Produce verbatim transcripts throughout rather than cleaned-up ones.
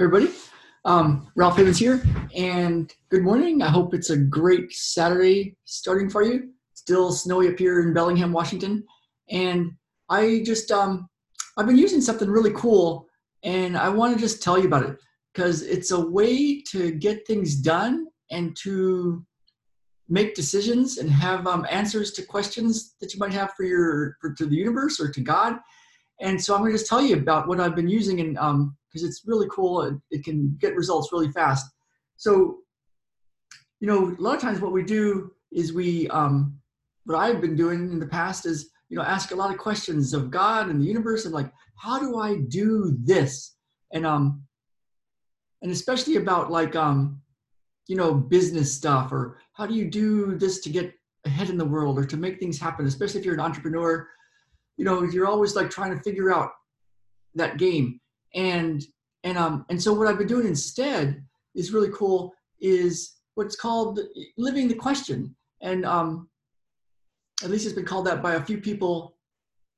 everybody. Um, Ralph Havons here, and good morning. I hope it's a great Saturday starting for you. Still snowy up here in Bellingham, Washington. And I just, um, I've been using something really cool, and I want to just tell you about it because it's a way to get things done and to make decisions and have um, answers to questions that you might have for your, for, to the universe or to God. And so I'm going to just tell you about what I've been using, and um, because it's really cool and it can get results really fast. So, you know, a lot of times what we do is we, um, what I've been doing in the past is, you know, ask a lot of questions of God and the universe and like, how do I do this? And, um, and especially about like, um, you know, business stuff, or how do you do this to get ahead in the world or to make things happen, especially if you're an entrepreneur. You know, you're always like trying to figure out that game. And, and, um, and so what I've been doing instead is really cool is what's called living the question. And, um, at least it's been called that by a few people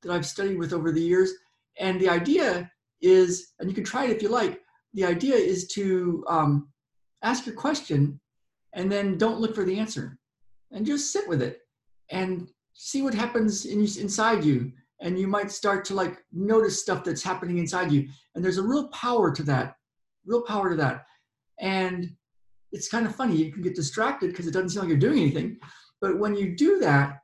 that I've studied with over the years. And the idea is, and you can try it if you like, the idea is to, um, ask your question and then don't look for the answer and just sit with it and see what happens in, inside you. And you might start to like notice stuff that's happening inside you. And there's a real power to that, real power to that. And it's kind of funny, you can get distracted because it doesn't seem like you're doing anything. But when you do that,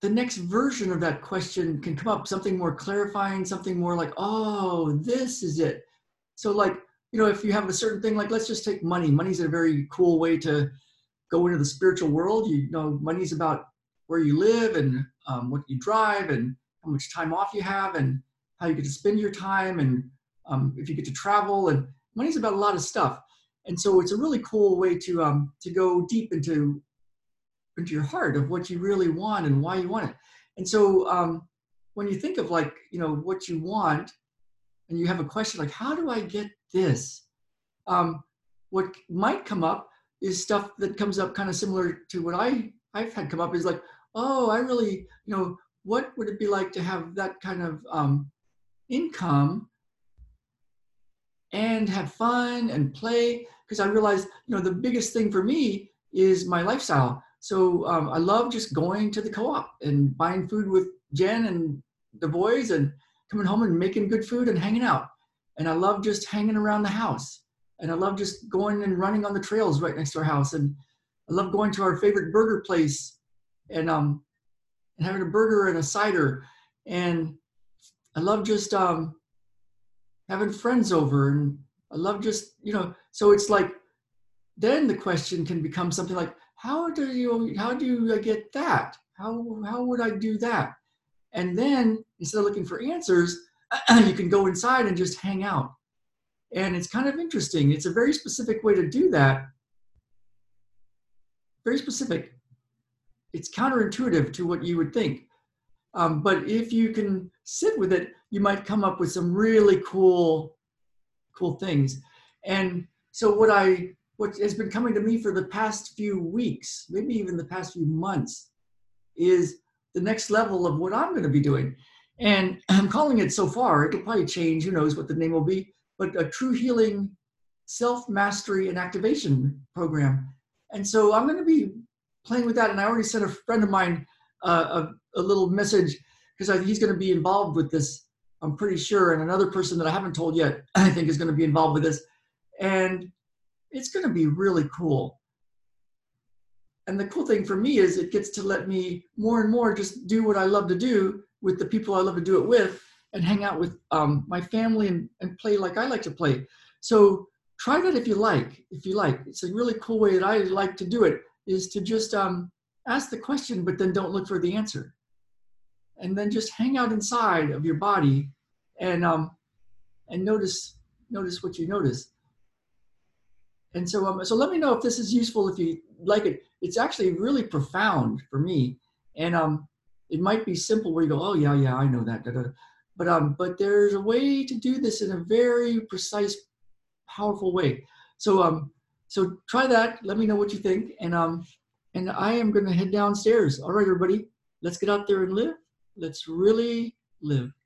the next version of that question can come up, something more clarifying, something more like, oh, this is it. So like, you know, if you have a certain thing, like let's just take money. Money's a very cool way to go into the spiritual world. You know, money's about where you live and um, what you drive and how much time off you have and how you get to spend your time and um, if you get to travel, and money's about a lot of stuff. And so it's a really cool way to, um, to go deep into, into your heart of what you really want and why you want it. And so um, when you think of like, you know, what you want and you have a question like, how do I get this? Um, what might come up is stuff that comes up kind of similar to what I I've had come up is like, oh, I really, you know, what would it be like to have that kind of um, income and have fun and play? Because I realized, you know, the biggest thing for me is my lifestyle. So um, I love just going to the co-op and buying food with Jen and the boys and coming home and making good food and hanging out. And I love just hanging around the house. And I love just going and running on the trails right next to our house. And I love going to our favorite burger place and, um, and having a burger and a cider. And I love just um, having friends over. And I love just, you know, so it's like, then the question can become something like, how do you, how do I get that? How, how would I do that? And then instead of looking for answers, you can go inside and just hang out. And it's kind of interesting. It's a very specific way to do that. Very specific. It's counterintuitive to what you would think. Um, but if you can sit with it, you might come up with some really cool, cool things. And so what I, what has been coming to me for the past few weeks, maybe even the past few months, is the next level of what I'm going to be doing. And I'm calling it so far, it'll probably change, who knows what the name will be, but a true healing self-mastery and activation program. And so I'm going to be playing with that. And I already sent a friend of mine uh, a, a little message because he's going to be involved with this, I'm pretty sure. And another person that I haven't told yet, I think is going to be involved with this. And it's going to be really cool. And the cool thing for me is it gets to let me more and more just do what I love to do with the people I love to do it with and hang out with um, my family and, and play like I like to play. So try that if you like, if you like. It's a really cool way that I like to do it, is to just um, ask the question, but then don't look for the answer. And then just hang out inside of your body and, um, and notice, notice what you notice. And so, um, so let me know if this is useful, if you like it. It's actually really profound for me. And um, it might be simple where you go, oh yeah, yeah, I know that. Da, da. But, um, but there's a way to do this in a very precise, powerful way. So, um, so try that. Let me know what you think. And, um, and I am going to head downstairs. All right, everybody, let's get out there and live. Let's really live.